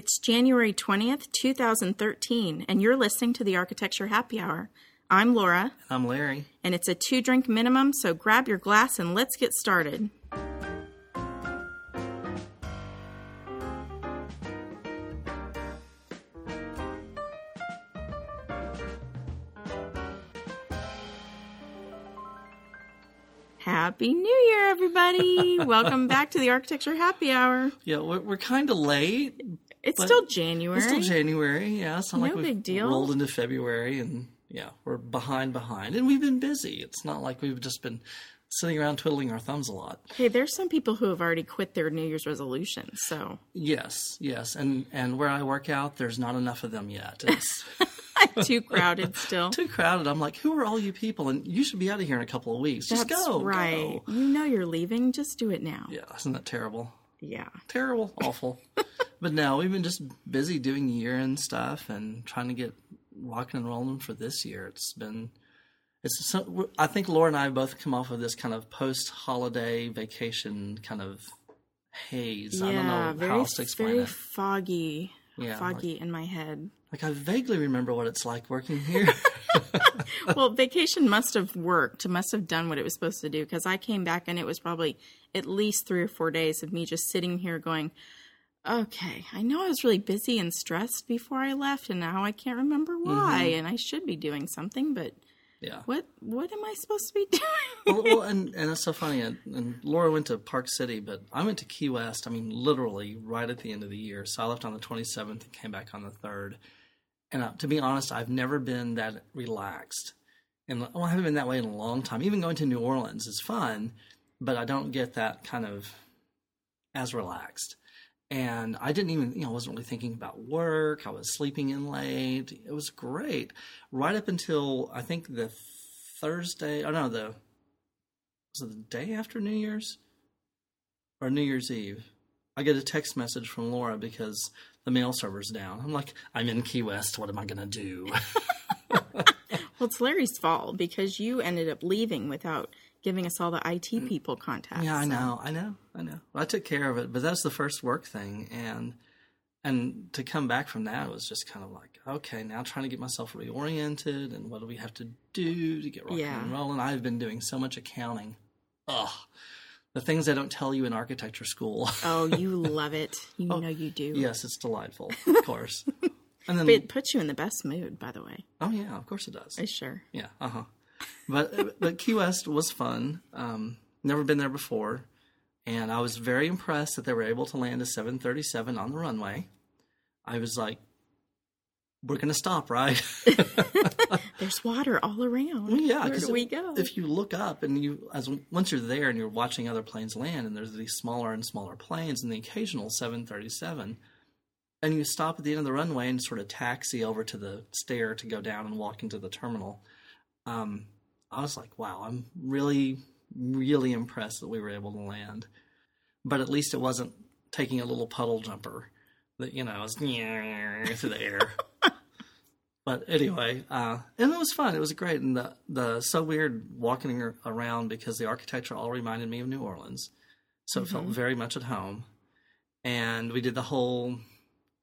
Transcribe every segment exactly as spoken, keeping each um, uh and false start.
It's January twentieth, two thousand thirteen, and you're listening to the Architecture Happy Hour. I'm Laura. And I'm Larry. And it's a two-drink minimum, so grab your glass and let's get started. Happy New Year, everybody! Welcome back to the Architecture Happy Hour. Yeah, we're, we're kind of late. It's still January. It's still January, yeah. It's not like we've rolled into February, and yeah, we're behind, behind. And we've been busy. It's not like we've just been sitting around twiddling our thumbs a lot. Hey, there's some people who have already quit their New Year's resolutions, so. Yes, yes. And, and where I work out, there's not enough of them yet. It's... Too crowded still. Too crowded. I'm like, who are all you people? And you should be out of here in a couple of weeks. That's just go. Right. Go. You know you're leaving. Just do it now. Yeah. Isn't that terrible? Yeah. Terrible. Awful. But no, we've been just busy doing year-end stuff and trying to get rocking and rolling for this year. It's been, it's. So, I think Laura and I both come off of this kind of post-holiday vacation kind of haze. Yeah, I don't know very, how else to explain very it. Very foggy. Yeah, foggy like, in my head. Like, I vaguely remember what it's like working here. Well, vacation must have worked. It must have done what it was supposed to do, because I came back and it was probably at least three or four days of me just sitting here going, okay, I know I was really busy and stressed before I left, and now I can't remember why, mm-hmm. and I should be doing something, but yeah. what what am I supposed to be doing? well, well, and, and it's so funny. And, and Laura went to Park City, but I went to Key West, I mean, literally right at the end of the year. So I left on the twenty-seventh and came back on the third. And uh, to be honest, I've never been that relaxed. And well, I haven't been that way in a long time. Even going to New Orleans is fun, but I don't get that kind of as relaxed. And I didn't even, you know, I wasn't really thinking about work. I was sleeping in late. It was great. Right up until, I think, the Thursday, oh no, the, was it the day after New Year's? Or New Year's Eve? I get a text message from Laura because the mail server's down. I'm like, I'm in Key West. What am I going to do? Well, it's Larry's fault because you ended up leaving without giving us all the I T people contacts. Yeah, I so. know. I know. I know. Well, I took care of it, but that's the first work thing. And, and to come back from that was just kind of like, okay, now trying to get myself reoriented and what do we have to do to get rocking yeah. and rolling? I've been doing so much accounting. Ugh. The things they don't tell you in architecture school. Oh, you love it. You oh, know you do. Yes, it's delightful, of course. And then, but it puts you in the best mood, by the way. Oh, yeah, of course it does. I sure. Yeah, uh-huh. But, but Key West was fun. Um, never been there before. And I was very impressed that they were able to land a seven thirty-seven on the runway. I was like, we're going to stop, right? There's water all around. Well, yeah, where do we go? If you look up and you, as once you're there and you're watching other planes land, and there's these smaller and smaller planes and the occasional seven thirty-seven, and you stop at the end of the runway and sort of taxi over to the stair to go down and walk into the terminal. Um, I was like, wow, I'm really, really impressed that we were able to land. But at least it wasn't taking a little puddle jumper that, you know, was through the air. But anyway, uh, and it was fun. It was great. And the, the so weird walking around because the architecture all reminded me of New Orleans. So mm-hmm. it felt very much at home. And we did the whole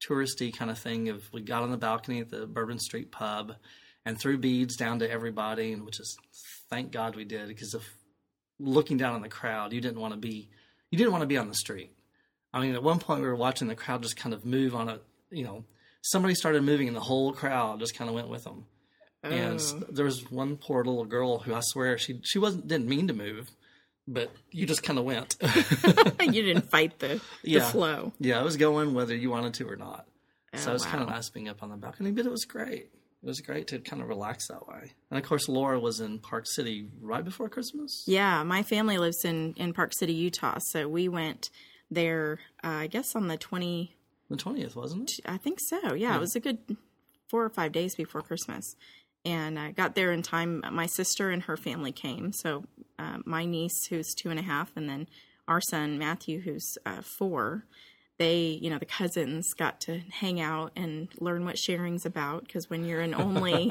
touristy kind of thing of we got on the balcony at the Bourbon Street pub and threw beads down to everybody, which is thank God we did, because if looking down on the crowd, you didn't want to be you didn't want to be on the street. I mean, at one point we were watching the crowd just kind of move on a, you know, somebody started moving, and the whole crowd just kind of went with them. Oh. And there was one poor little girl who I swear she she wasn't didn't mean to move, but you just kind of went. You didn't fight the, yeah. the flow. Yeah, it was going whether you wanted to or not. Oh, so it was wow. kind of nice being up on the balcony, but it was great. It was great to kind of relax that way. And, of course, Laura was in Park City right before Christmas. Yeah, my family lives in, in Park City, Utah, so we went there, uh, I guess, on the twentieth. The twentieth, wasn't it? I think so, yeah, yeah. It was a good four or five days before Christmas. And I got there in time. My sister and her family came. So uh, my niece, who's two and a half, and then our son, Matthew, who's uh, four, they, you know, the cousins got to hang out and learn what sharing's about. Because when you're an only,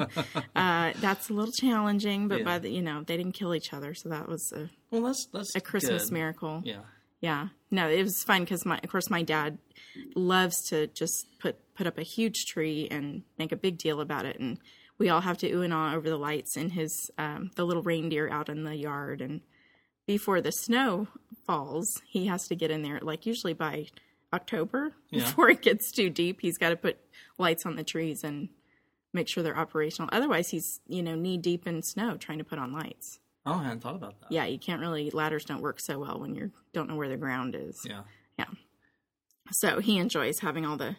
uh, that's a little challenging. But, yeah. by the, you know, they didn't kill each other. So that was a, well, that's, that's a Christmas good. Miracle. Yeah. Yeah. No, it was fun because, my, of course, my dad loves to just put, put up a huge tree and make a big deal about it. And we all have to ooh and ah over the lights in his um, the little reindeer out in the yard. And before the snow falls, he has to get in there, like usually by October, yeah. before it gets too deep. He's got to put lights on the trees and make sure they're operational. Otherwise, he's, you know, knee deep in snow trying to put on lights. Oh, I hadn't thought about that. Yeah, you can't really, ladders don't work so well when you don't know where the ground is. Yeah. Yeah. So he enjoys having all the,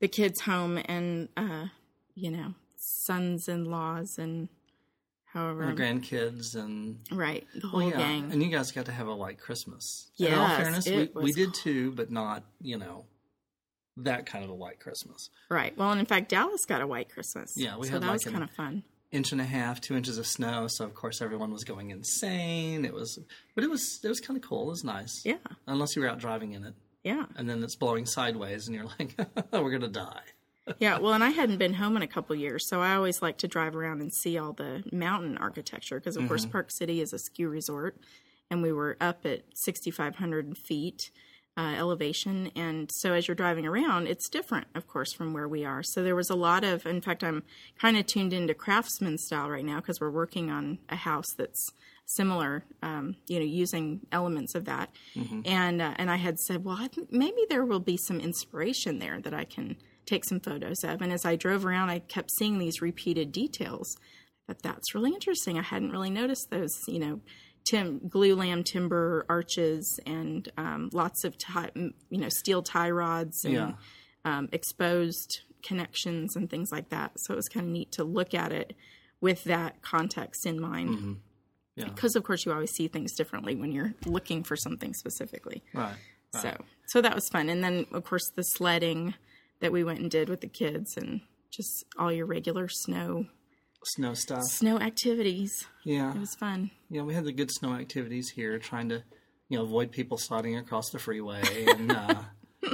the kids home and, uh, you know, sons-in-laws and however. And grandkids and. Right. The whole well, yeah. gang. And you guys got to have a light Christmas. Yeah. In all fairness, we, we did too, but not, you know, that kind of a white Christmas. Right. Well, and in fact, Dallas got a white Christmas. Yeah, we so had that like was kind of fun. Inch and a half, two inches of snow. So of course everyone was going insane. It was, but it was it was kind of cool. It was nice. Yeah. Unless you were out driving in it. Yeah. And then it's blowing sideways, and you're like, we're gonna die. Yeah. Well, and I hadn't been home in a couple years, so I always like to drive around and see all the mountain architecture because of mm-hmm. course Park City is a ski resort, and we were up at sixty-five hundred feet. Uh, elevation. And so as you're driving around, it's different, of course, from where we are. So there was a lot of, in fact, I'm kind of tuned into craftsman style right now because we're working on a house that's similar, um, you know, using elements of that. Mm-hmm. And, uh, and I had said, well, I th- maybe there will be some inspiration there that I can take some photos of. And as I drove around, I kept seeing these repeated details. I thought, that's really interesting. I hadn't really noticed those, you know, Tim, glue lam timber arches and um, lots of tie, you know steel tie rods and yeah. um, exposed connections and things like that. So it was kind of neat to look at it with that context in mind. Mm-hmm. Yeah. Because of course you always see things differently when you're looking for something specifically. Right. right. So so that was fun. And then of course the sledding that we went and did with the kids and just all your regular snow. Snow stuff. Snow activities. Yeah. It was fun. Yeah, we had the good snow activities here, trying to, you know, avoid people sliding across the freeway. And, uh, yeah,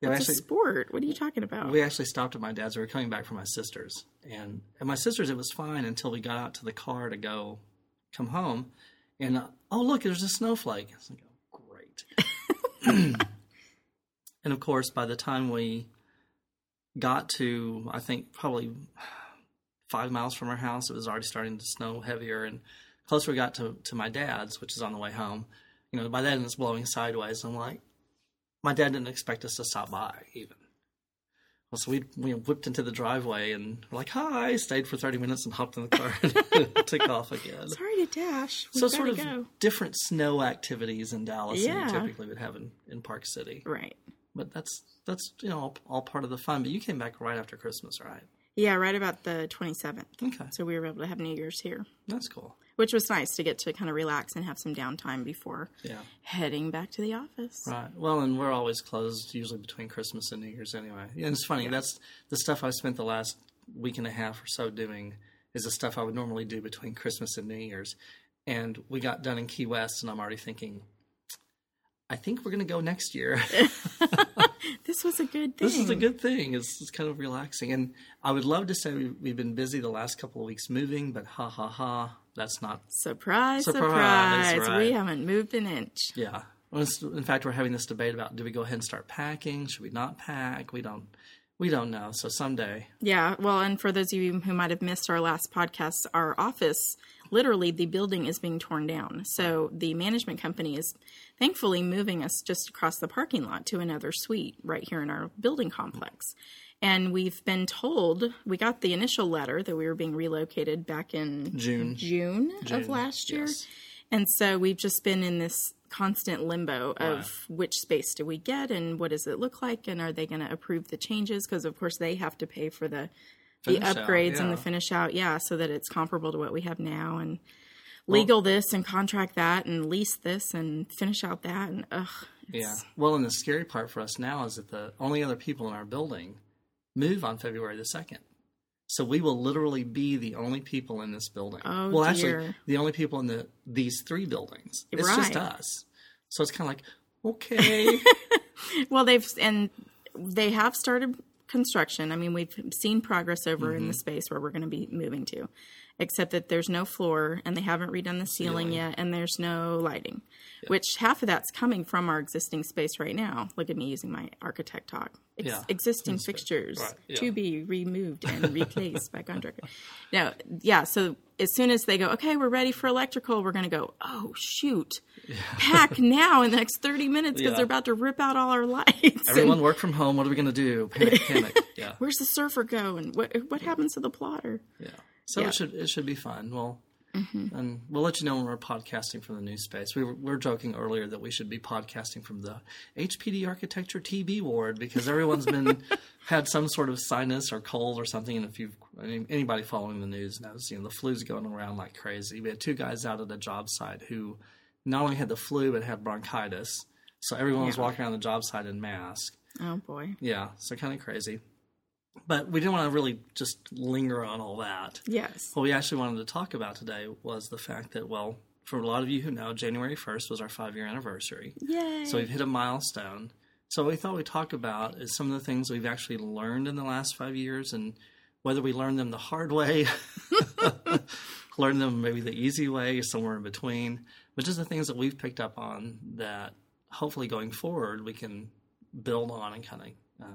that's actually, a sport. What are you talking about? We actually stopped at my dad's. We were coming back from my sister's. And at my sister's, it was fine until we got out to the car to go come home. And, uh, oh, look, there's a snowflake. I was like, oh, great. And, of course, by the time we got to, I think, probably five miles from our house, it was already starting to snow heavier. And closer we got to, to my dad's, which is on the way home, you know, by then it's blowing sideways. I'm like, my dad didn't expect us to stop by even. Well, so we we whipped into the driveway and we're like, hi, stayed for thirty minutes and hopped in the car and took off again. Sorry to dash. We've so sort of go. different snow activities in Dallas yeah. than you typically would have in, in Park City. Right. But that's, that's you know, all, all part of the fun. But you came back right after Christmas, right? Yeah, right about the twenty-seventh. Okay. So we were able to have New Year's here. That's cool. Which was nice to get to kind of relax and have some downtime before yeah. heading back to the office. Right. Well, and we're always closed usually between Christmas and New Year's anyway. And it's funny. Yeah. That's the stuff I spent the last week and a half or so doing is the stuff I would normally do between Christmas and New Year's. And we got done in Key West, and I'm already thinking, I think we're going to go next year. This was a good thing. This is a good thing. It's, it's kind of relaxing. And I would love to say we, we've been busy the last couple of weeks moving, but ha, ha, ha, that's not... Surprise, surprise. surprise. Right. We haven't moved an inch. Yeah. In fact, we're having this debate about, do we go ahead and start packing? Should we not pack? We don't We don't know. So someday. Yeah. Well, and for those of you who might have missed our last podcast, our office... Literally, the building is being torn down. So the management company is thankfully moving us just across the parking lot to another suite right here in our building complex. And we've been told, we got the initial letter that we were being relocated back in June, June, June of last year. Yes. And so we've just been in this constant limbo of wow. which space do we get and what does it look like and are they going to approve the changes? Because, of course, they have to pay for the The finish upgrades out, yeah. and the finish out, yeah, so that it's comparable to what we have now, and legal well, this and contract that and lease this and finish out that. And ugh, yeah. Well, and the scary part for us now is that the only other people in our building move on February the second, so we will literally be the only people in this building. Oh, well, dear. Actually, the only people in the these three buildings. It's right. just us. So it's kind of like okay. Well, they've and they have started construction. I mean, we've seen progress over mm-hmm. in the space where we're going to be moving to. except that there's no floor and they haven't redone the ceiling yet and there's no lighting, yeah. which half of that's coming from our existing space right now. Look at me using my architect talk. Ex- yeah. Existing That's fixtures right. yeah. to be removed and replaced by contractor. Now, yeah, so as soon as they go, okay, we're ready for electrical, we're going to go, oh, shoot, yeah. pack now in the next thirty minutes because yeah. they're about to rip out all our lights. Everyone and, work from home. What are we going to do? Panic, panic. Yeah. Where's the surfer go? And what what yeah. happens to the plotter? Yeah. So yeah. it should it should be fun. Well, mm-hmm. and we'll let you know when we're podcasting from the new space. We were, we were joking earlier that we should be podcasting from the H P D architecture T B ward because everyone's been had some sort of sinus or cold or something. And if you anybody following the news knows, you know the flu's going around like crazy. We had two guys out at a job site who not only had the flu but had bronchitis. So everyone yeah. was walking around the job site in masks. Oh boy. Yeah. So kind of crazy. But we didn't want to really just linger on all that. Yes. What we actually wanted to talk about today was the fact that, well, for a lot of you who know, January first was our five-year anniversary. Yay. So we've hit a milestone. So what we thought we'd talk about is some of the things we've actually learned in the last five years and whether we learned them the hard way, learned them maybe the easy way, somewhere in between, but just the things that we've picked up on that hopefully going forward we can build on and kind of uh, –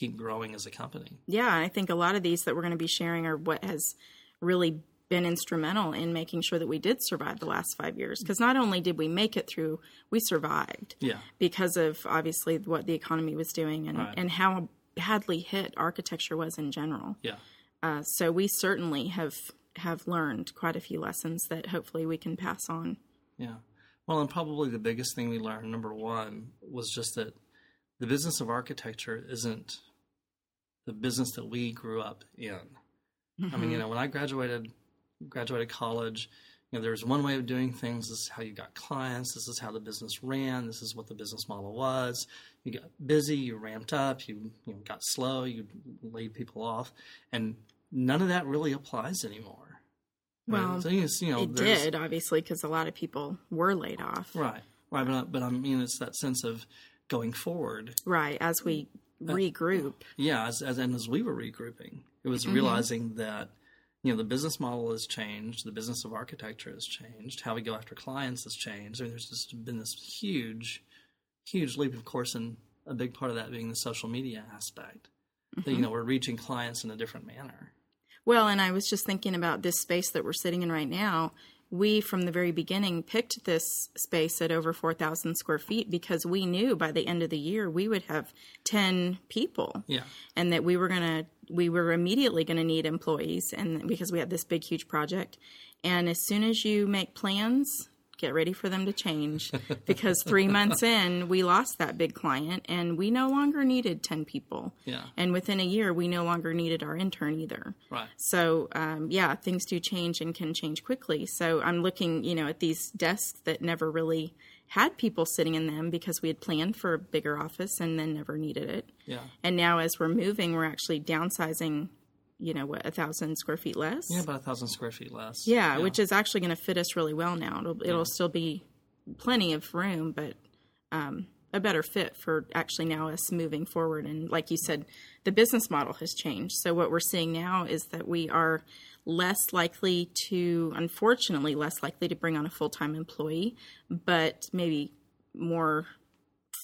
keep growing as a company. Yeah, I think a lot of these that we're going to be sharing are what has really been instrumental in making sure that we did survive the last five years. Because not only did we make it through, we survived. Yeah. Because of obviously what the economy was doing and, right. and how badly hit architecture was in general. Yeah. Uh, so we certainly have have learned quite a few lessons that hopefully we can pass on. Yeah. Well, and probably the biggest thing we learned, number one, was just that the business of architecture isn't the business that we grew up in. Mm-hmm. I mean, you know, when I graduated graduated college, you know, there was one way of doing things. This is how you got clients. This is how the business ran. This is what the business model was. You got busy. You ramped up. You, you know, got slow. You laid people off. And none of that really applies anymore. Well, right? So, you know, it did, obviously, because a lot of people were laid off. Right. Right. But, but I mean, it's that sense of going forward. Right, as we regroup. Uh, yeah, as, as and as we were regrouping. It was mm-hmm. realizing that, you know, the business model has changed, the business of architecture has changed, how we go after clients has changed. I mean, there's just been this huge, huge leap, of course, and a big part of that being the social media aspect. Mm-hmm. That, you know, we're reaching clients in a different manner. Well, and I was just thinking about this space that we're sitting in right now. We, from the very beginning, picked this space at over four thousand square feet because we knew by the end of the year we would have ten people. Yeah. And that we were gonna, we were immediately going to need employees and because we had this big, huge project. And as soon as you make plans, get ready for them to change because three months in, we lost that big client and we no longer needed ten people. Yeah. And within a year, we no longer needed our intern either. Right. So, um, yeah, things do change and can change quickly. So I'm looking, you know, at these desks that never really had people sitting in them because we had planned for a bigger office and then never needed it. Yeah. And now as we're moving, we're actually downsizing, you know, what, a thousand square feet less? Yeah, about a thousand square feet less. Yeah, yeah. Which is actually going to fit us really well now. It'll, it'll yeah. still be plenty of room, but um, a better fit for actually now us moving forward. And like you said, the business model has changed. So what we're seeing now is that we are less likely to, unfortunately, less likely to bring on a full-time employee, but maybe more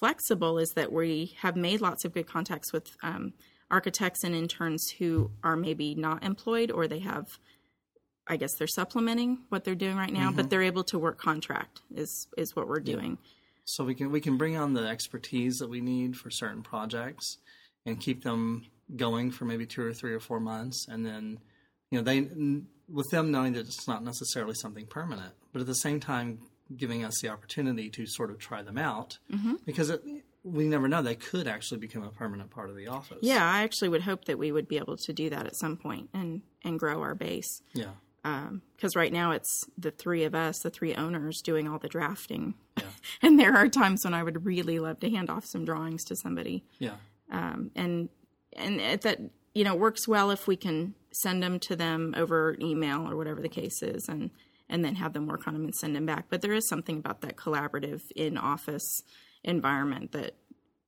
flexible is that we have made lots of good contacts with um architects and interns who are maybe not employed or they have, I guess they're supplementing what they're doing right now, mm-hmm. but they're able to work contract is, is what we're doing. Yeah. So we can, we can bring on the expertise that we need for certain projects and keep them going for maybe two or three or four months. And then, you know, they, with them knowing that it's not necessarily something permanent, but at the same time giving us the opportunity to sort of try them out mm-hmm. because it, we never know. They could actually become a permanent part of the office. Yeah, I actually would hope that we would be able to do that at some point and, and grow our base. Yeah. Because um, right now it's the three of us, the three owners, doing all the drafting. Yeah. And there are times when I would really love to hand off some drawings to somebody. Yeah. Um, and and it, that, you know, works well if we can send them to them over email or whatever the case is and, and then have them work on them and send them back. But there is something about that collaborative in-office environment that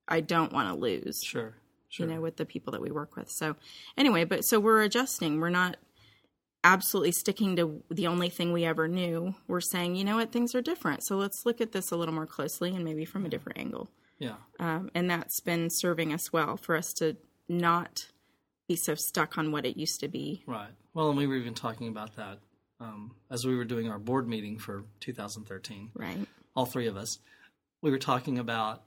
I don't want to lose. Sure, sure. You know, with the people that we work with. So anyway, but so we're adjusting. We're not absolutely sticking to the only thing we ever knew. We're saying, you know what, things are different. So let's look at this a little more closely and maybe from a different angle. Yeah. Um, and that's been serving us well for us to not be so stuck on what it used to be. Right. Well, and we were even talking about that um, as we were doing our board meeting for two thousand thirteen. Right. All three of us. We were talking about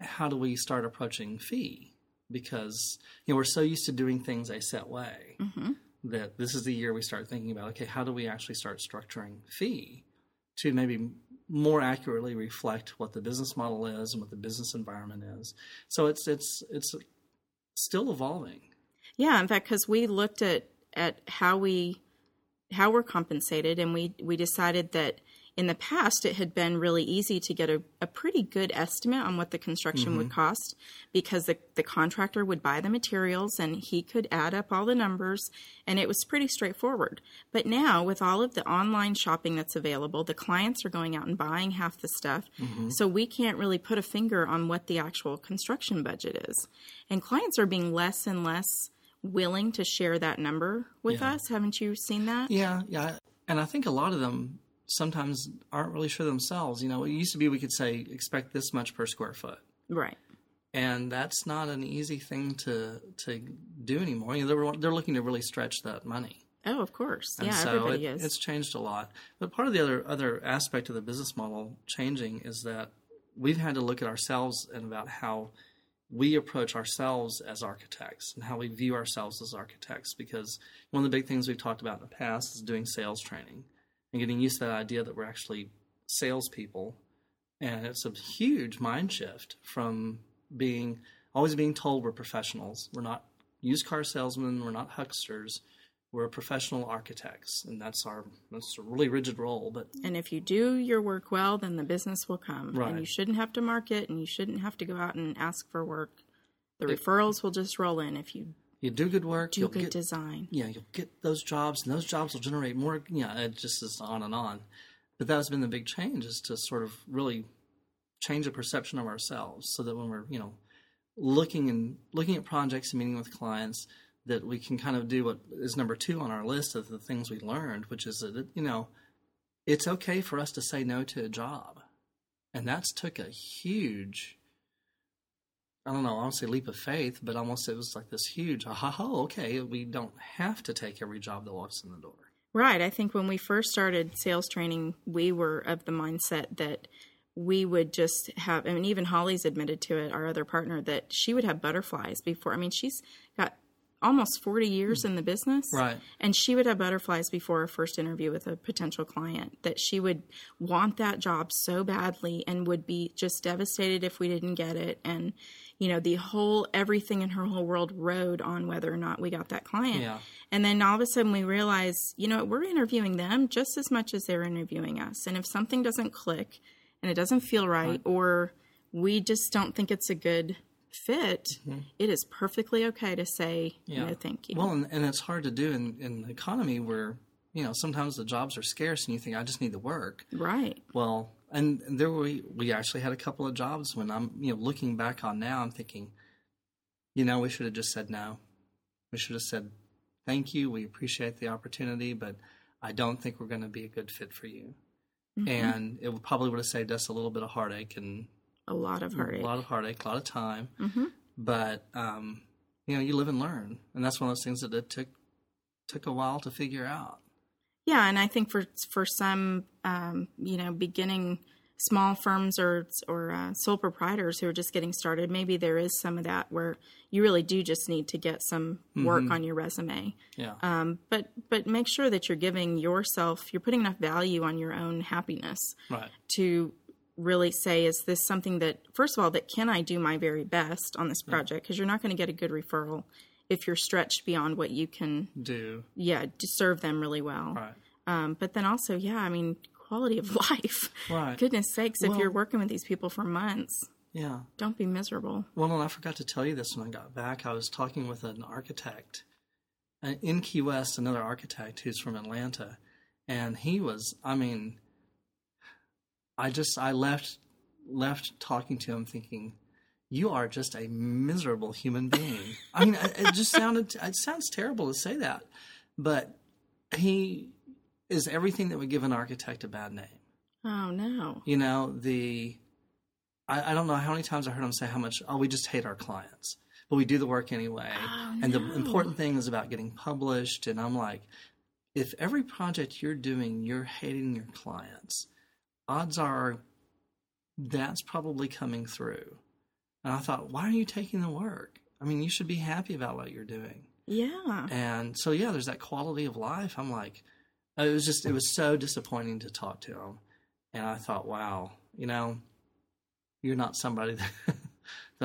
how do we start approaching fee? Because, you know, we're so used to doing things a set way. Mm-hmm. That this is the year we start thinking about, okay, how do we actually start structuring fee to maybe more accurately reflect what the business model is and what the business environment is. So it's it's it's still evolving. Yeah, in fact, because we looked at, at how we how we're compensated, and we, we decided that in the past it had been really easy to get a, a pretty good estimate on what the construction mm-hmm. would cost, because the, the contractor would buy the materials and he could add up all the numbers, and it was pretty straightforward. But now with all of the online shopping that's available, the clients are going out and buying half the stuff. Mm-hmm. So we can't really put a finger on what the actual construction budget is. And clients are being less and less willing to share that number with yeah. us. Haven't you seen that? Yeah, yeah. And I think a lot of them sometimes aren't really sure themselves. You know, it used to be we could say, expect this much per square foot. Right. And that's not an easy thing to to do anymore. You know, they're, they're looking to really stretch that money. Oh, of course. And yeah, so everybody it, is. It's changed a lot. But part of the other, other aspect of the business model changing is that we've had to look at ourselves and about how we approach ourselves as architects and how we view ourselves as architects. Because one of the big things we've talked about in the past is doing sales training. And getting used to that idea that we're actually salespeople, and it's a huge mind shift from being always being told we're professionals. We're not used car salesmen. We're not hucksters. We're professional architects, and that's our that's a really rigid role. But and if you do your work well, then the business will come. Right. And you shouldn't have to market, and you shouldn't have to go out and ask for work. The it, referrals will just roll in if you. You do good work. Do you'll good get, design. Yeah, you'll get those jobs, and those jobs will generate more. Yeah, it just is on and on. But that has been the big change, is to sort of really change the perception of ourselves, so that when we're, you know, looking and looking at projects and meeting with clients, that we can kind of do what is number two on our list of the things we learned, which is that, you know, it's okay for us to say no to a job. And that's took a huge I don't know, I don't say leap of faith, but almost it was like this huge, aha, okay, we don't have to take every job that walks in the door. Right. I think when we first started sales training, we were of the mindset that we would just have, I mean, even Holly's admitted to it, our other partner, that she would have butterflies before. I mean, she's got almost forty years in the business. Right. And she would have butterflies before her first interview with a potential client, that she would want that job so badly and would be just devastated if we didn't get it. And, you know, the whole, everything in her whole world rode on whether or not we got that client. Yeah. And then all of a sudden we realize, you know, we're interviewing them just as much as they're interviewing us. And if something doesn't click and it doesn't feel right, right. or we just don't think it's a good fit, mm-hmm. it is perfectly okay to say yeah. no thank you. Well, and, and it's hard to do in, in the economy where, you know, sometimes the jobs are scarce and you think, I just need the work. Right. Well, and there we we actually had a couple of jobs when I'm, you know, looking back on now, I'm thinking, you know, we should have just said no. We should have said, thank you. We appreciate the opportunity, but I don't think we're going to be a good fit for you. Mm-hmm. And it probably would have saved us a little bit of heartache and a lot of heartache, a lot of heartache, a lot of time. Mm-hmm. But, um, you know, you live and learn. And that's one of those things that it took, took a while to figure out. Yeah, and I think for for some, um, you know, beginning small firms or or uh, sole proprietors who are just getting started, maybe there is some of that where you really do just need to get some work mm-hmm. on your resume. Yeah. Um. But but make sure that you're giving yourself, you're putting enough value on your own happiness right. to really say, is this something that, first of all, that can I do my very best on this project? Because yeah. you're not going to get a good referral if you're stretched beyond what you can do. Yeah, to serve them really well. Right. Um, but then also, yeah, I mean, quality of life. Right. Goodness sakes, well, if you're working with these people for months, yeah, don't be miserable. Well, and I forgot to tell you this when I got back. I was talking with an architect in Key West, another architect who's from Atlanta. And he was, I mean, I just, I left, left talking to him thinking, you are just a miserable human being. I mean, it just sounded, it sounds terrible to say that, but he is everything that would give an architect a bad name. Oh, no. You know, the I, I don't know how many times I heard him say how much, oh, we just hate our clients. But we do the work anyway. Oh, and no. The important thing is about getting published. And I'm like, if every project you're doing, you're hating your clients, odds are that's probably coming through. And I thought, why are you taking the work? I mean, you should be happy about what you're doing. Yeah. And so, yeah, there's that quality of life. I'm like, it was just, it was so disappointing to talk to him. And I thought, wow, you know, you're not somebody that, that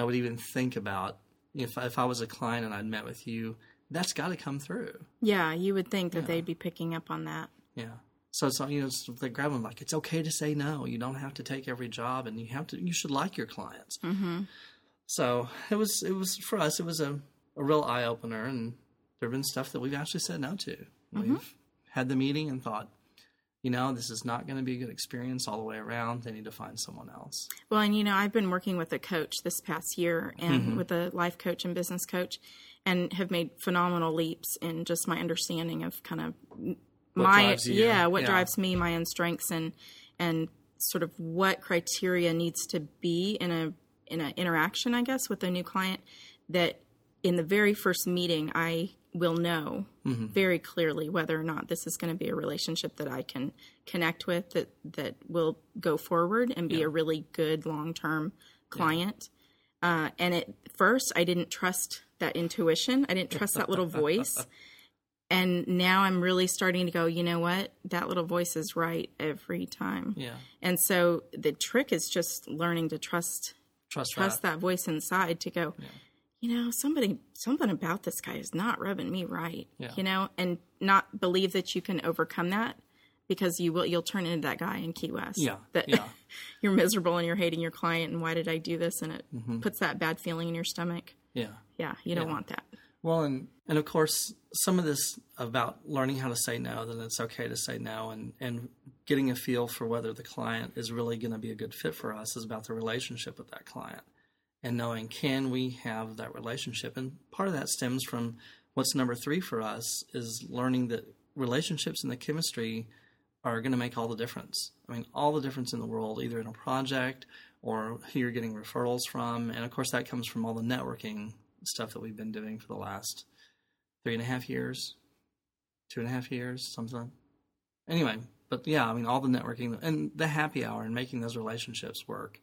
I would even think about. If if I was a client and I'd met with you, that's got to come through. Yeah, you would think that yeah. they'd be picking up on that. Yeah. So it's so, you know, so they grab them like, it's okay to say no. You don't have to take every job, and you have to. You should like your clients. Mm-hmm. So it was it was for us. It was a, a real eye opener, and there've been stuff that we've actually said no to. Mm-hmm. We've had the meeting and thought, you know, this is not going to be a good experience all the way around. They need to find someone else. Well, and, you know, I've been working with a coach this past year and mm-hmm. with a life coach and business coach, and have made phenomenal leaps in just my understanding of kind of what my, drives you. yeah, what yeah. drives me, my own strengths, and, and sort of what criteria needs to be in a, in an interaction, I guess, with a new client, that in the very first meeting, I will know mm-hmm. very clearly whether or not this is going to be a relationship that I can connect with, that, that will go forward and be yeah. a really good long-term client. Yeah. Uh, and at first, I didn't trust that intuition. I didn't trust that little voice. And now I'm really starting to go, you know what? That little voice is right every time. Yeah. And so the trick is just learning to trust trust, trust that. that voice inside to go, yeah. you know, somebody, something about this guy is not rubbing me right, yeah. you know, and not believe that you can overcome that, because you will, you'll turn into that guy in Key West. Yeah. That yeah. you're miserable and you're hating your client, and why did I do this? And it mm-hmm. puts that bad feeling in your stomach. Yeah. Yeah. You don't yeah. want that. Well, and, and of course, some of this about learning how to say no, that it's okay to say no, and, and getting a feel for whether the client is really going to be a good fit for us is about the relationship with that client. And knowing, can we have that relationship? And part of that stems from what's number three for us, is learning that relationships and the chemistry are going to make all the difference. I mean, all the difference in the world, either in a project or who you're getting referrals from. And, of course, that comes from all the networking stuff that we've been doing for the last three and a half years, two and a half years, something. Anyway, but, yeah, I mean, all the networking and the happy hour and making those relationships work.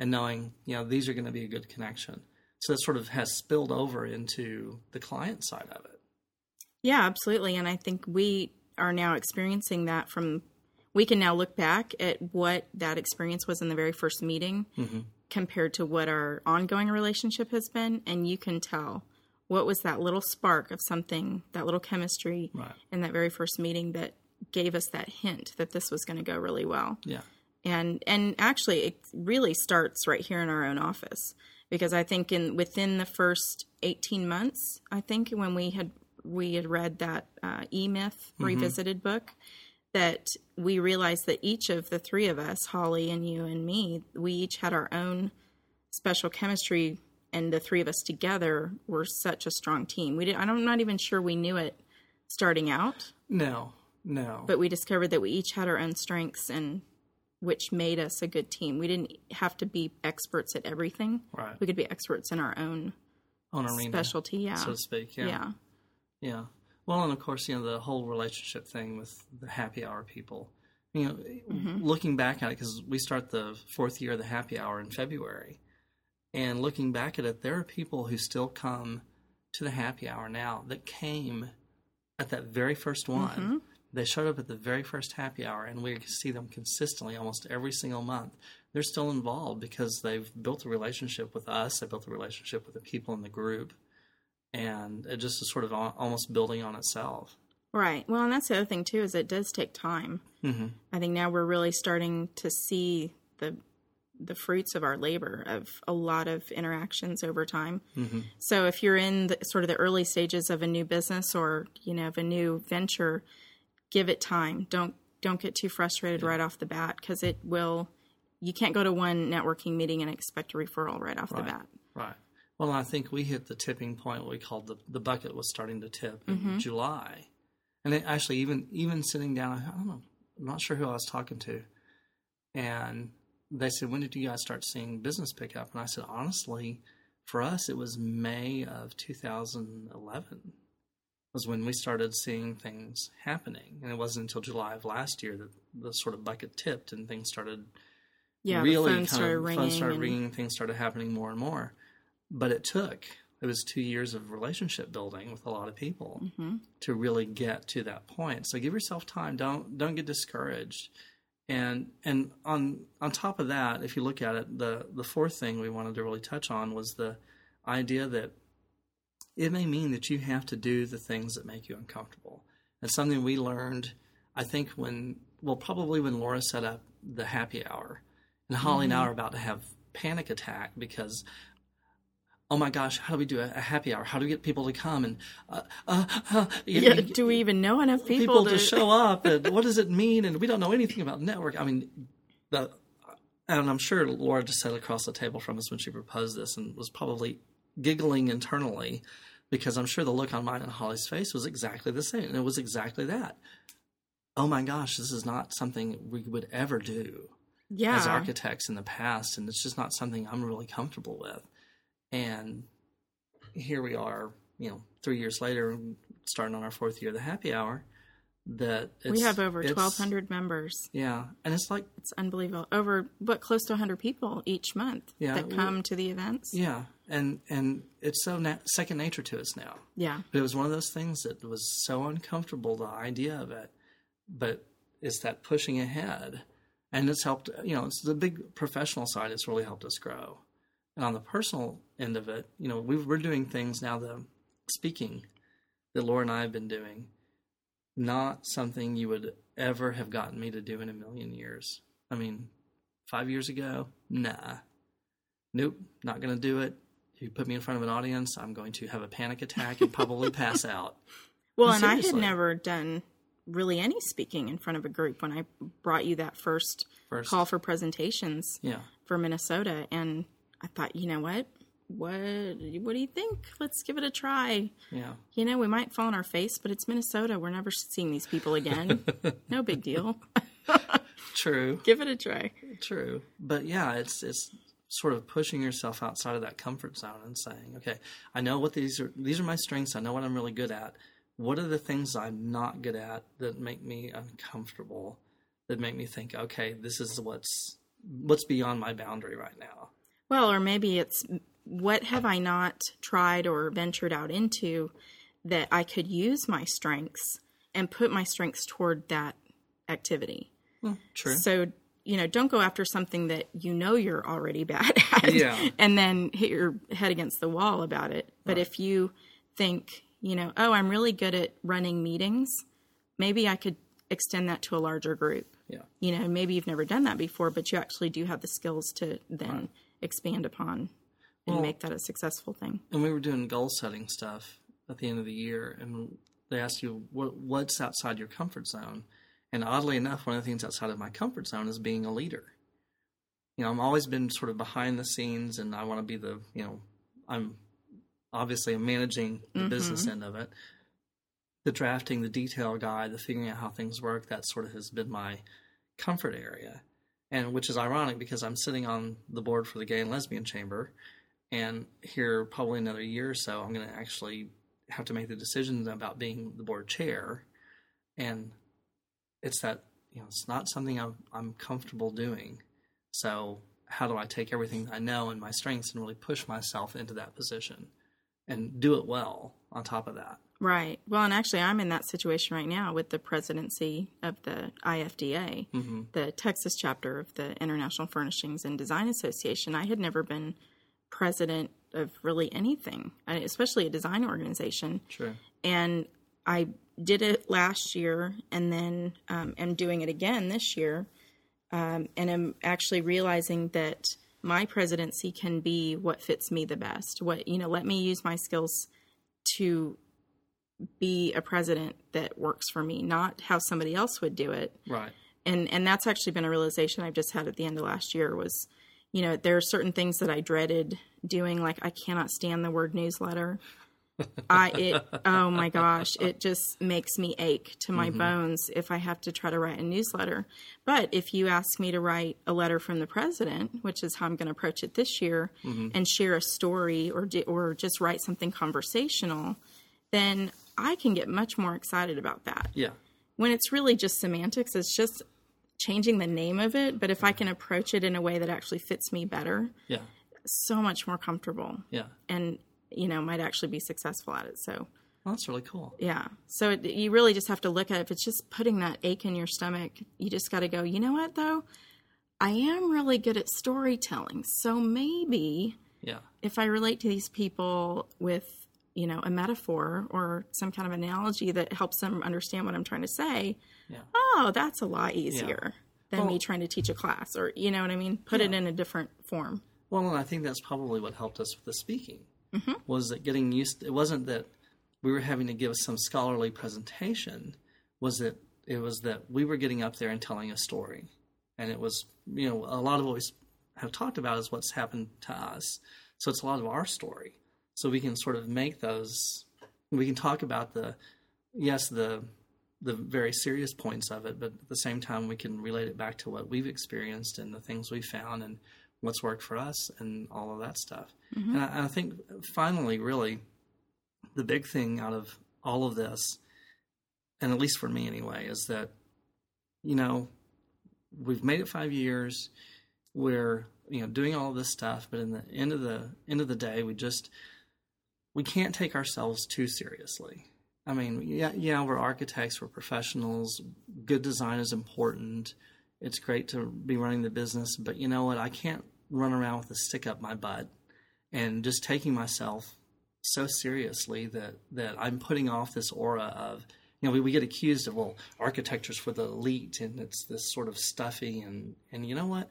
And knowing, you know, these are going to be a good connection. So that sort of has spilled over into the client side of it. Yeah, absolutely. And I think we are now experiencing that from, we can now look back at what that experience was in the very first meeting mm-hmm. compared to what our ongoing relationship has been. And you can tell what was that little spark of something, that little chemistry right. in that very first meeting that gave us that hint that this was going to go really well. Yeah. And and actually, it really starts right here in our own office, because I think in within the first eighteen months, I think when we had we had read that uh, E-Myth Revisited mm-hmm. book, that we realized that each of the three of us, Holly and you and me, we each had our own special chemistry, and the three of us together were such a strong team. We did, I'm not even sure we knew it starting out. No, no. But we discovered that we each had our own strengths, and which made us a good team. We didn't have to be experts at everything. Right. We could be experts in our own on arena, specialty, yeah. so to speak, yeah. yeah. Yeah. Well, and of course, you know, the whole relationship thing with the happy hour people. You know, mm-hmm. looking back at it, because we start the fourth year of the happy hour in February, and looking back at it, there are people who still come to the happy hour now that came at that very first one. Mm-hmm. They showed up at the very first happy hour, and we see them consistently almost every single month. They're still involved because they've built a relationship with us. They built a relationship with the people in the group, and it just is sort of almost building on itself. Right. Well, and that's the other thing, too, is it does take time. Mm-hmm. I think now we're really starting to see the the fruits of our labor, of a lot of interactions over time. Mm-hmm. So if you're in the, sort of the early stages of a new business, or, you know, of a new venture, give it time. Don't don't get too frustrated yeah. right off the bat, because it will. You can't go to one networking meeting and expect a referral right off right. the bat. Right. Well, I think we hit the tipping point. What we called the the bucket was starting to tip in mm-hmm. July, And then actually, even even sitting down, I don't know, I'm not sure who I was talking to, and they said, "When did you guys start seeing business pick up?" And I said, "Honestly, for us, it was May of two thousand eleven was when we started seeing things happening, and it wasn't until July of last year that the sort of bucket tipped and things started yeah, really the phone kind started of ringing, started ringing, and... things started happening more and more." But it took. It was two years of relationship building with a lot of people mm-hmm. to really get to that point. So give yourself time. Don't don't get discouraged. And and on on top of that, if you look at it, the, the fourth thing we wanted to really touch on was the idea that it may mean that you have to do the things that make you uncomfortable. And something we learned, I think, when well probably when Laura set up the happy hour, and Holly mm-hmm. and I were about to have panic attack because, oh my gosh, how do we do a happy hour? How do we get people to come? And uh, uh, uh, you, yeah, you, do we even know enough people, people to... to show up? And what does it mean? And we don't know anything about network. I mean, the, and I'm sure Laura just sat across the table from us when she proposed this and was probably giggling internally because I'm sure the look on mine and Holly's face was exactly the same. And it was exactly that. Oh my gosh, this is not something we would ever do yeah. as architects in the past. And it's just not something I'm really comfortable with. And here we are, you know, three years later, starting on our fourth year of the happy hour. That it's, we have over twelve hundred members. Yeah. And it's like... It's unbelievable. Over, but close to one hundred people each month yeah, that come we, to the events. Yeah. And and it's so na- second nature to us now. Yeah. But it was one of those things that was so uncomfortable, the idea of it. But it's that pushing ahead. And it's helped, you know, it's the big professional side. It's really helped us grow. And on the personal end of it, you know, we've, we're doing things now, the speaking that Laura and I have been doing, not something you would ever have gotten me to do in a million years. I mean, five years ago, nah. Nope, not going to do it. If you put me in front of an audience, I'm going to have a panic attack and probably pass out. Well, and, and I had never done really any speaking in front of a group when I brought you that first, first. call for presentations yeah. for Minnesota. And... I thought, you know what, what, what do you think? Let's give it a try. Yeah. You know, we might fall on our face, but it's Minnesota. We're never seeing these people again. No big deal. True. Give it a try. True. But yeah, it's, it's sort of pushing yourself outside of that comfort zone and saying, okay, I know what these are, these are my strengths. I know what I'm really good at. What are the things I'm not good at that make me uncomfortable, that make me think, okay, this is what's, what's beyond my boundary right now. Well, or maybe it's what have I not tried or ventured out into that I could use my strengths and put my strengths toward that activity. Well, true. So, you know, don't go after something that you know you're already bad at yeah. and then hit your head against the wall about it. But right. if you think, you know, oh, I'm really good at running meetings, maybe I could extend that to a larger group. Yeah. You know, maybe you've never done that before, but you actually do have the skills to then right. expand upon and well, make that a successful thing. And we were doing goal setting stuff at the end of the year, and they asked you what, what's outside your comfort zone. And oddly enough, one of the things outside of my comfort zone is being a leader. You know, I've always been sort of behind the scenes, and I want to be the, you know, I'm obviously managing the mm-hmm. business end of it. The drafting, the detail guy, the figuring out how things work, that sort of has been my comfort area. And which is ironic because I'm sitting on the board for the Gay and Lesbian Chamber, and here probably another year or so, I'm going to actually have to make the decisions about being the board chair. And it's that, you know, it's not something I'm, I'm comfortable doing. So how do I take everything I know and my strengths and really push myself into that position and do it well on top of that? Right. Well, and actually I'm in that situation right now with the presidency of the I F D A, mm-hmm. the Texas chapter of the International Furnishings and Design Association. I had never been president of really anything, especially a design organization. Sure. And I did it last year and then um, am doing it again this year. Um, and I'm actually realizing that my presidency can be what fits me the best. What, you know, let me use my skills to be a president that works for me, not how somebody else would do it. Right. And and that's actually been a realization I've just had at the end of last year was, you know, there are certain things that I dreaded doing. Like I cannot stand the word newsletter. I it oh my gosh, it just makes me ache to my mm-hmm. bones if I have to try to write a newsletter. But if you ask me to write a letter from the president, which is how I'm going to approach it this year, mm-hmm. and share a story or do, or just write something conversational, then I can get much more excited about that. Yeah. When it's really just semantics, it's just changing the name of it. But if I can approach it in a way that actually fits me better, yeah, so much more comfortable. Yeah. And you know, might actually be successful at it. So well, that's really cool. Yeah. So it, you really just have to look at it. If it's just putting that ache in your stomach, you just got to go, you know what though? I am really good at storytelling. So maybe yeah. if I relate to these people with, you know, a metaphor or some kind of analogy that helps them understand what I'm trying to say. Yeah. Oh, that's a lot easier yeah. than well, me trying to teach a class or, you know what I mean? Put yeah. it in a different form. Well, and I think that's probably what helped us with the speaking. Mm-hmm. Was that getting used to, it wasn't that we were having to give some scholarly presentation, was that it was that we were getting up there and telling a story. And it was, you know, a lot of what we have talked about is what's happened to us. So it's a lot of our story. So we can sort of make those, we can talk about the, yes, the the very serious points of it, but at the same time we can relate it back to what we've experienced and the things we found and what's worked for us and all of that stuff. Mm-hmm. And I, I think finally, really, the big thing out of all of this, and at least for me anyway, is that, you know, we've made it five years. We're, you know, doing all of this stuff, but in the end of the end of the day, we just, we can't take ourselves too seriously. I mean, yeah, yeah, we're architects, we're professionals. Good design is important. It's great to be running the business, but you know what? I can't run around with a stick up my butt and just taking myself so seriously that, that I'm putting off this aura of, you know, we, we get accused of, well, architecture's for the elite and it's this sort of stuffy and, and you know what?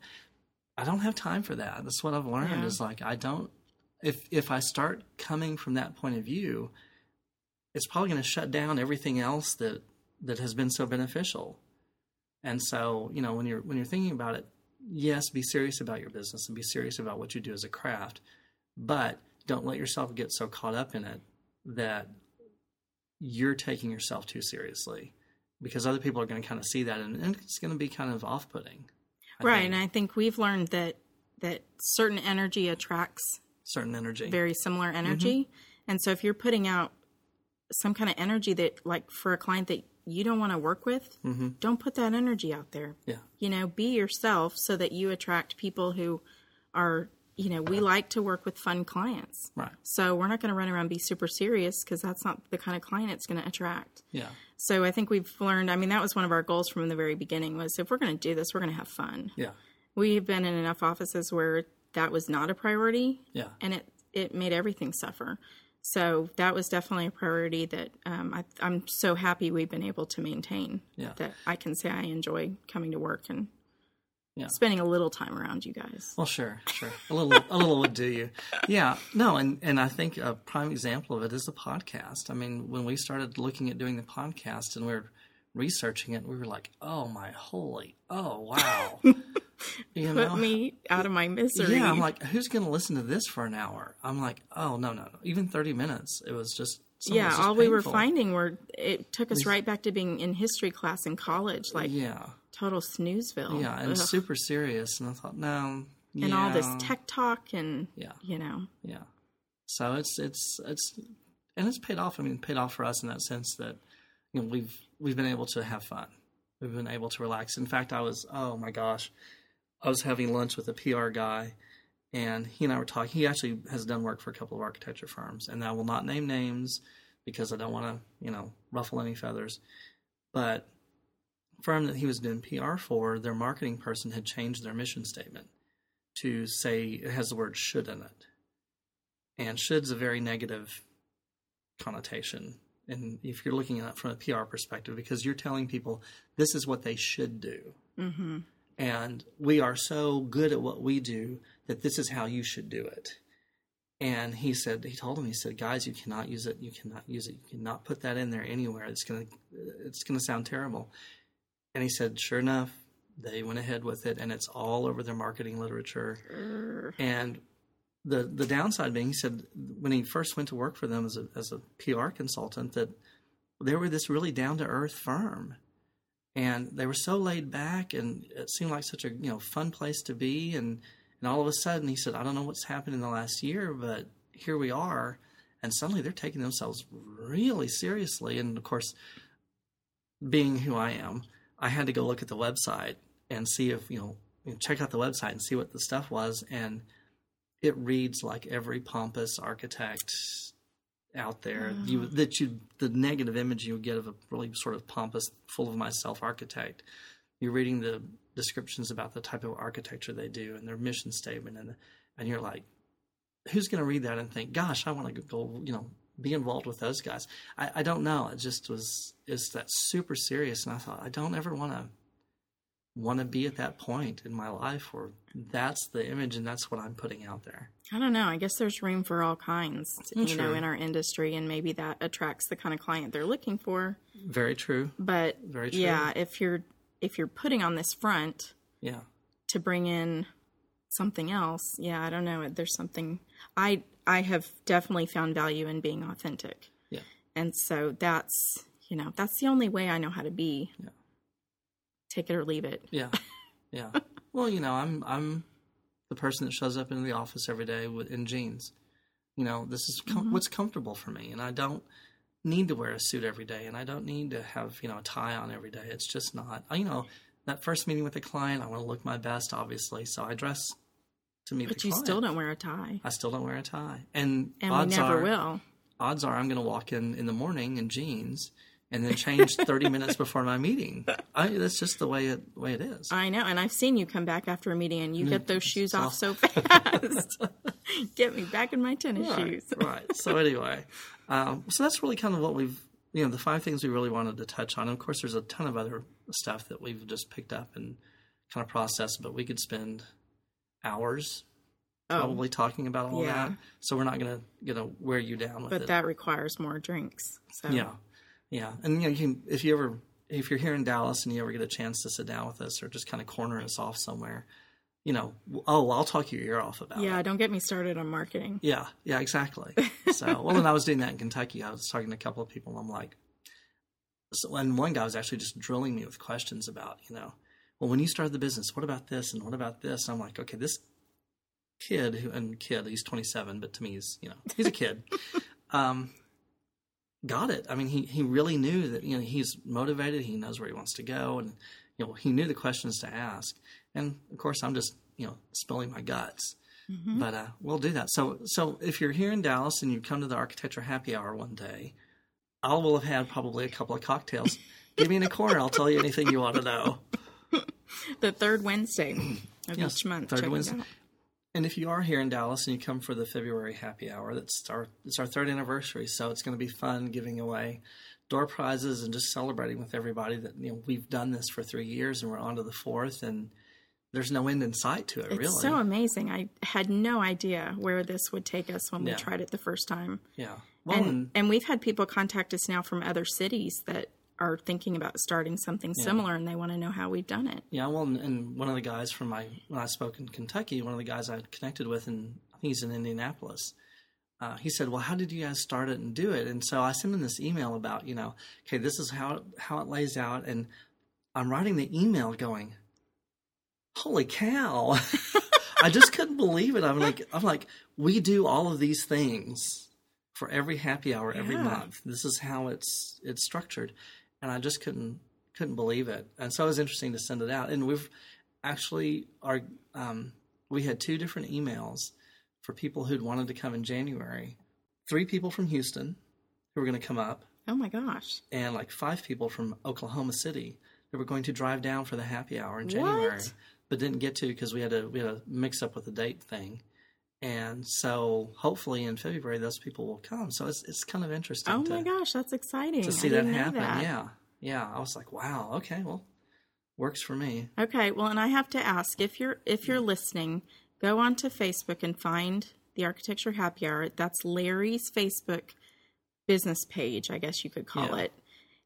I don't have time for that. That's what I've learned yeah. is like, I don't, if, if I start coming from that point of view, it's probably going to shut down everything else that, that has been so beneficial. And so, you know, when you're when you're thinking about it, yes, be serious about your business and be serious about what you do as a craft, but don't let yourself get so caught up in it that you're taking yourself too seriously, because other people are going to kind of see that and it's going to be kind of off-putting. I right, think. And I think we've learned that that certain energy attracts certain energy, very similar energy. Mm-hmm. And so if you're putting out some kind of energy that, like for a client that you don't want to work with, mm-hmm. don't put that energy out there. Yeah. You know, be yourself so that you attract people who are, you know, we like to work with fun clients. Right. So we're not going to run around and be super serious because that's not the kind of client it's going to attract. Yeah. So I think we've learned, I mean, that was one of our goals from the very beginning was if we're going to do this, we're going to have fun. Yeah. We've been in enough offices where that was not a priority. Yeah. And it, it made everything suffer. So that was definitely a priority that um, I, I'm so happy we've been able to maintain yeah. that I can say I enjoy coming to work and yeah. spending a little time around you guys. Well, sure, sure. A little a little would do you. Yeah, no, and, and I think a prime example of it is the podcast. I mean, when we started looking at doing the podcast and we were researching it, we were like, oh, my holy, oh, wow. You know? Put me out of my misery. Yeah, I'm like, who's going to listen to this for an hour? I'm like, oh, no, no, no. Even thirty minutes. It was just yeah, was just all painful. We were finding were it took us right back to being in history class in college. Like yeah. total snoozeville. Yeah, and Ugh. super serious. And I thought, no. Yeah. And all this tech talk and, yeah. you know. Yeah. So it's, it's, it's, and it's paid off. I mean, paid off for us in that sense that, you know, we've, we've been able to have fun. We've been able to relax. In fact, I was, oh my gosh. I was having lunch with a P R guy, and he and I were talking. He actually has done work for a couple of architecture firms, and I will not name names because I don't want to, you know, ruffle any feathers. But the firm that he was doing P R for, their marketing person had changed their mission statement to say it has the word should in it. And should's a very negative connotation. And if you're looking at it from a P R perspective, because you're telling people this is what they should do. Mm-hmm. And we are so good at what we do that this is how you should do it. And he said, he told him, he said, guys, you cannot use it. You cannot use it. You cannot put that in there anywhere. It's going to, it's going to sound terrible. And he said, sure enough, they went ahead with it and it's all over their marketing literature. Sure. And the the downside being, he said when he first went to work for them as a as a P R consultant, that they were this really down to earth firm, and they were so laid back, and it seemed like such a you know fun place to be, and and all of a sudden he said, I don't know what's happened in the last year, but here we are, and suddenly they're taking themselves really seriously. And of course, being who I am, I had to go look at the website and see if you know check out the website and see what the stuff was, and it reads like every pompous architect out there. Mm. You, that you, the negative image you would get of a really sort of pompous, full of myself architect. You're reading the descriptions about the type of architecture they do and their mission statement, and and you're like, who's going to read that and think, gosh, I want to go, you know, be involved with those guys? I, I don't know. It just was, it's that super serious, and I thought, I don't ever want to want to be at that point in my life where that's the image and that's what I'm putting out there. I don't know. I guess there's room for all kinds, you true. know, in our industry, and maybe that attracts the kind of client they're looking for. Very true. But Very true. yeah, if you're if you're putting on this front, yeah, to bring in something else, yeah, I don't know. There's something I I have definitely found value in being authentic. Yeah, and so that's you know that's the only way I know how to be. Yeah. Take it or leave it. Yeah. Yeah. Well, you know, I'm I'm the person that shows up into the office every day with, in jeans. You know, this is com- mm-hmm. what's comfortable for me. And I don't need to wear a suit every day. And I don't need to have, you know, a tie on every day. It's just not, you know, that first meeting with a client, I want to look my best, obviously. So I dress to meet but the client. But you still don't wear a tie. I still don't wear a tie. And, and odds we never are, will. Odds are I'm going to walk in in the morning in jeans and then change thirty minutes before my meeting. I, that's just the way it way it is. I know, and I've seen you come back after a meeting, and you get those shoes off so fast. Get me back in my tennis right, shoes. Right. So anyway, um, so that's really kind of what we've, you know, the five things we really wanted to touch on. And of course, there's a ton of other stuff that we've just picked up and kind of processed, but we could spend hours probably oh, talking about all yeah. that. So we're not going to gonna wear you down with but it. But that requires more drinks. So. Yeah. Yeah, and you know, you can, if you ever if you're here in Dallas and you ever get a chance to sit down with us or just kind of corner us off somewhere, you know, oh, I'll talk your ear off about. Yeah, it. Don't get me started on marketing. Yeah, yeah, exactly. So, well, when I was doing that in Kentucky, I was talking to a couple of people, and I'm like, so, and one guy was actually just drilling me with questions about, you know, well, when you started the business, what about this and what about this? And I'm like, okay, this kid who and kid, he's twenty-seven, but to me, he's you know, he's a kid. um, Got it. I mean, he, he really knew that, you know, he's motivated. He knows where he wants to go. And, you know, he knew the questions to ask. And, of course, I'm just, you know, spilling my guts. Mm-hmm. But uh, we'll do that. So so if you're here in Dallas and you come to the Architecture Happy Hour one day, I will have had probably a couple of cocktails. Give me in a corner. I'll tell you anything you want to know. The third Wednesday of yes, each month. Third Wednesday. And if you are here in Dallas and you come for the February Happy Hour, that's our it's our third anniversary, so it's going to be fun giving away door prizes and just celebrating with everybody that you know we've done this for three years and we're on to the fourth, and there's no end in sight to it. It's really, it's so amazing. I had no idea where this would take us when we yeah. tried it the first time. Yeah, well, and, and and we've had people contact us now from other cities that are thinking about starting something yeah. similar, and they want to know how we've done it. Yeah, well, and, and one of the guys from my, when I spoke in Kentucky, one of the guys I connected with, and I think he's in Indianapolis, uh, he said, well, how did you guys start it and do it? And so I sent him this email about, you know, okay, this is how it, how it lays out, and I'm writing the email going, holy cow. I just couldn't believe it. I'm like, I'm like, we do all of these things for every happy hour, every yeah. month. This is how it's it's structured. And I just couldn't couldn't believe it, and so it was interesting to send it out. And we've actually our um, we had two different emails for people who'd wanted to come in January. Three people from Houston who were going to come up. Oh my gosh! And like five people from Oklahoma City that were going to drive down for the happy hour in January, what? But didn't get to because we had a we had a mix up with the date thing. And so hopefully in February, those people will come. So it's it's kind of interesting. Oh, to, my gosh. That's exciting. To see I that happen. That. Yeah. Yeah. I was like, wow. Okay. Well, works for me. Okay. Well, and I have to ask, if you're if you're listening, go on to Facebook and find the Architecture Happy Hour. That's Larry's Facebook business page, I guess you could call yeah. it.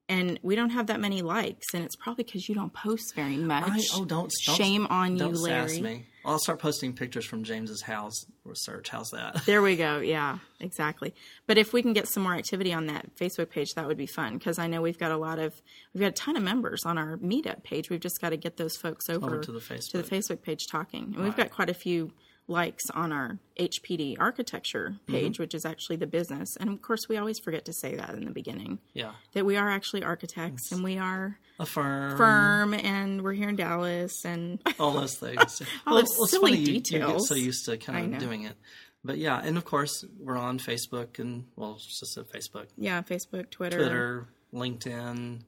And we don't have that many likes, and it's probably because you don't post very much. I, oh, don't, don't shame on don't you, Larry. Sass me. I'll start posting pictures from James's house research. How's that? There we go. Yeah, exactly. But if we can get some more activity on that Facebook page, that would be fun, because I know we've got a lot of we've got a ton of members on our Meetup page. We've just got to get those folks over, over to the Facebook to the Facebook page talking, and right. we've got quite a few likes on our H P D architecture page, mm-hmm. which is actually the business. And of course, we always forget to say that in the beginning. Yeah, that we are actually architects, it's and we are a firm, firm, and we're here in Dallas, and all those things. all well, those well, silly funny. details. You, you get so used to kind of doing it, but yeah. And of course, we're on Facebook, and well, it's just a Facebook. Yeah, Facebook, Twitter, Twitter, LinkedIn.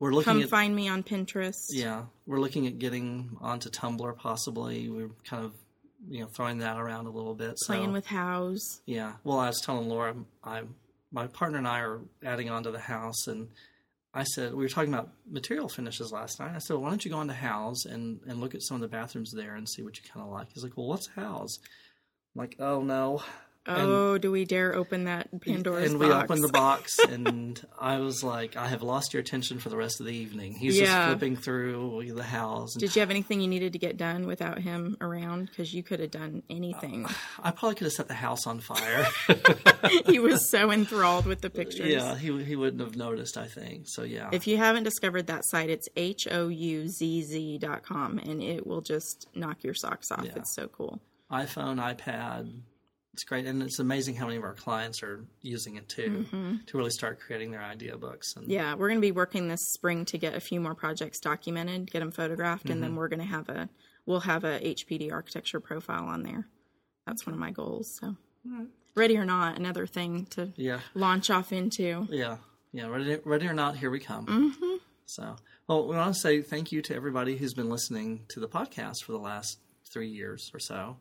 We're looking Come at, find me on Pinterest. Yeah, we're looking at getting onto Tumblr possibly. We're kind of. You know, throwing that around a little bit. So, playing with Houzz. Yeah. Well, I was telling Laura, I, my partner and I are adding on to the house, and I said, we were talking about material finishes last night. I said, well, why don't you go on to Houzz and, and look at some of the bathrooms there and see what you kind of like. He's like, well, what's Houzz? I'm like, oh, no. Oh, and, do we dare open that Pandora's box? And we box. opened the box, and I was like, I have lost your attention for the rest of the evening. He's yeah. just flipping through the house. Did you have anything you needed to get done without him around? Because you could have done anything. Uh, I probably could have set the house on fire. He was so enthralled with the pictures. Yeah, he he wouldn't have noticed, I think. So, yeah. If you haven't discovered that site, it's H O U Z Z dot com, and it will just knock your socks off. Yeah. It's so cool. iPhone, iPad. It's great, and it's amazing how many of our clients are using it, too, mm-hmm. to really start creating their idea books. And yeah, we're going to be working this spring to get a few more projects documented, get them photographed, mm-hmm. and then we're going to have a – we'll have a H P D architecture profile on there. That's one of my goals. So right. Ready or not, another thing to yeah. launch off into. Yeah, yeah, ready, ready or not, here we come. Mm-hmm. So, well, we want to say thank you to everybody who's been listening to the podcast for the last three years or so,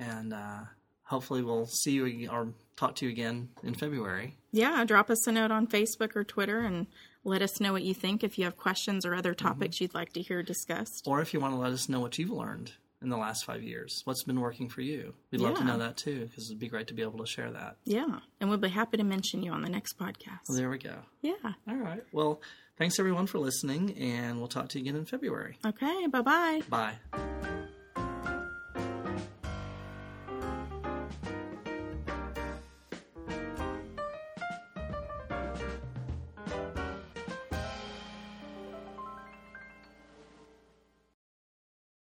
and – uh hopefully we'll see you or talk to you again in February. Yeah, drop us a note on Facebook or Twitter and let us know what you think, if you have questions or other topics mm-hmm. you'd like to hear discussed. Or if you want to let us know what you've learned in the last five years, what's been working for you. We'd yeah. love to know that, too, because it'd be great to be able to share that. Yeah, and we'll be happy to mention you on the next podcast. Well, there we go. Yeah. All right. Well, thanks, everyone, for listening, and we'll talk to you again in February. Okay, bye-bye. Bye.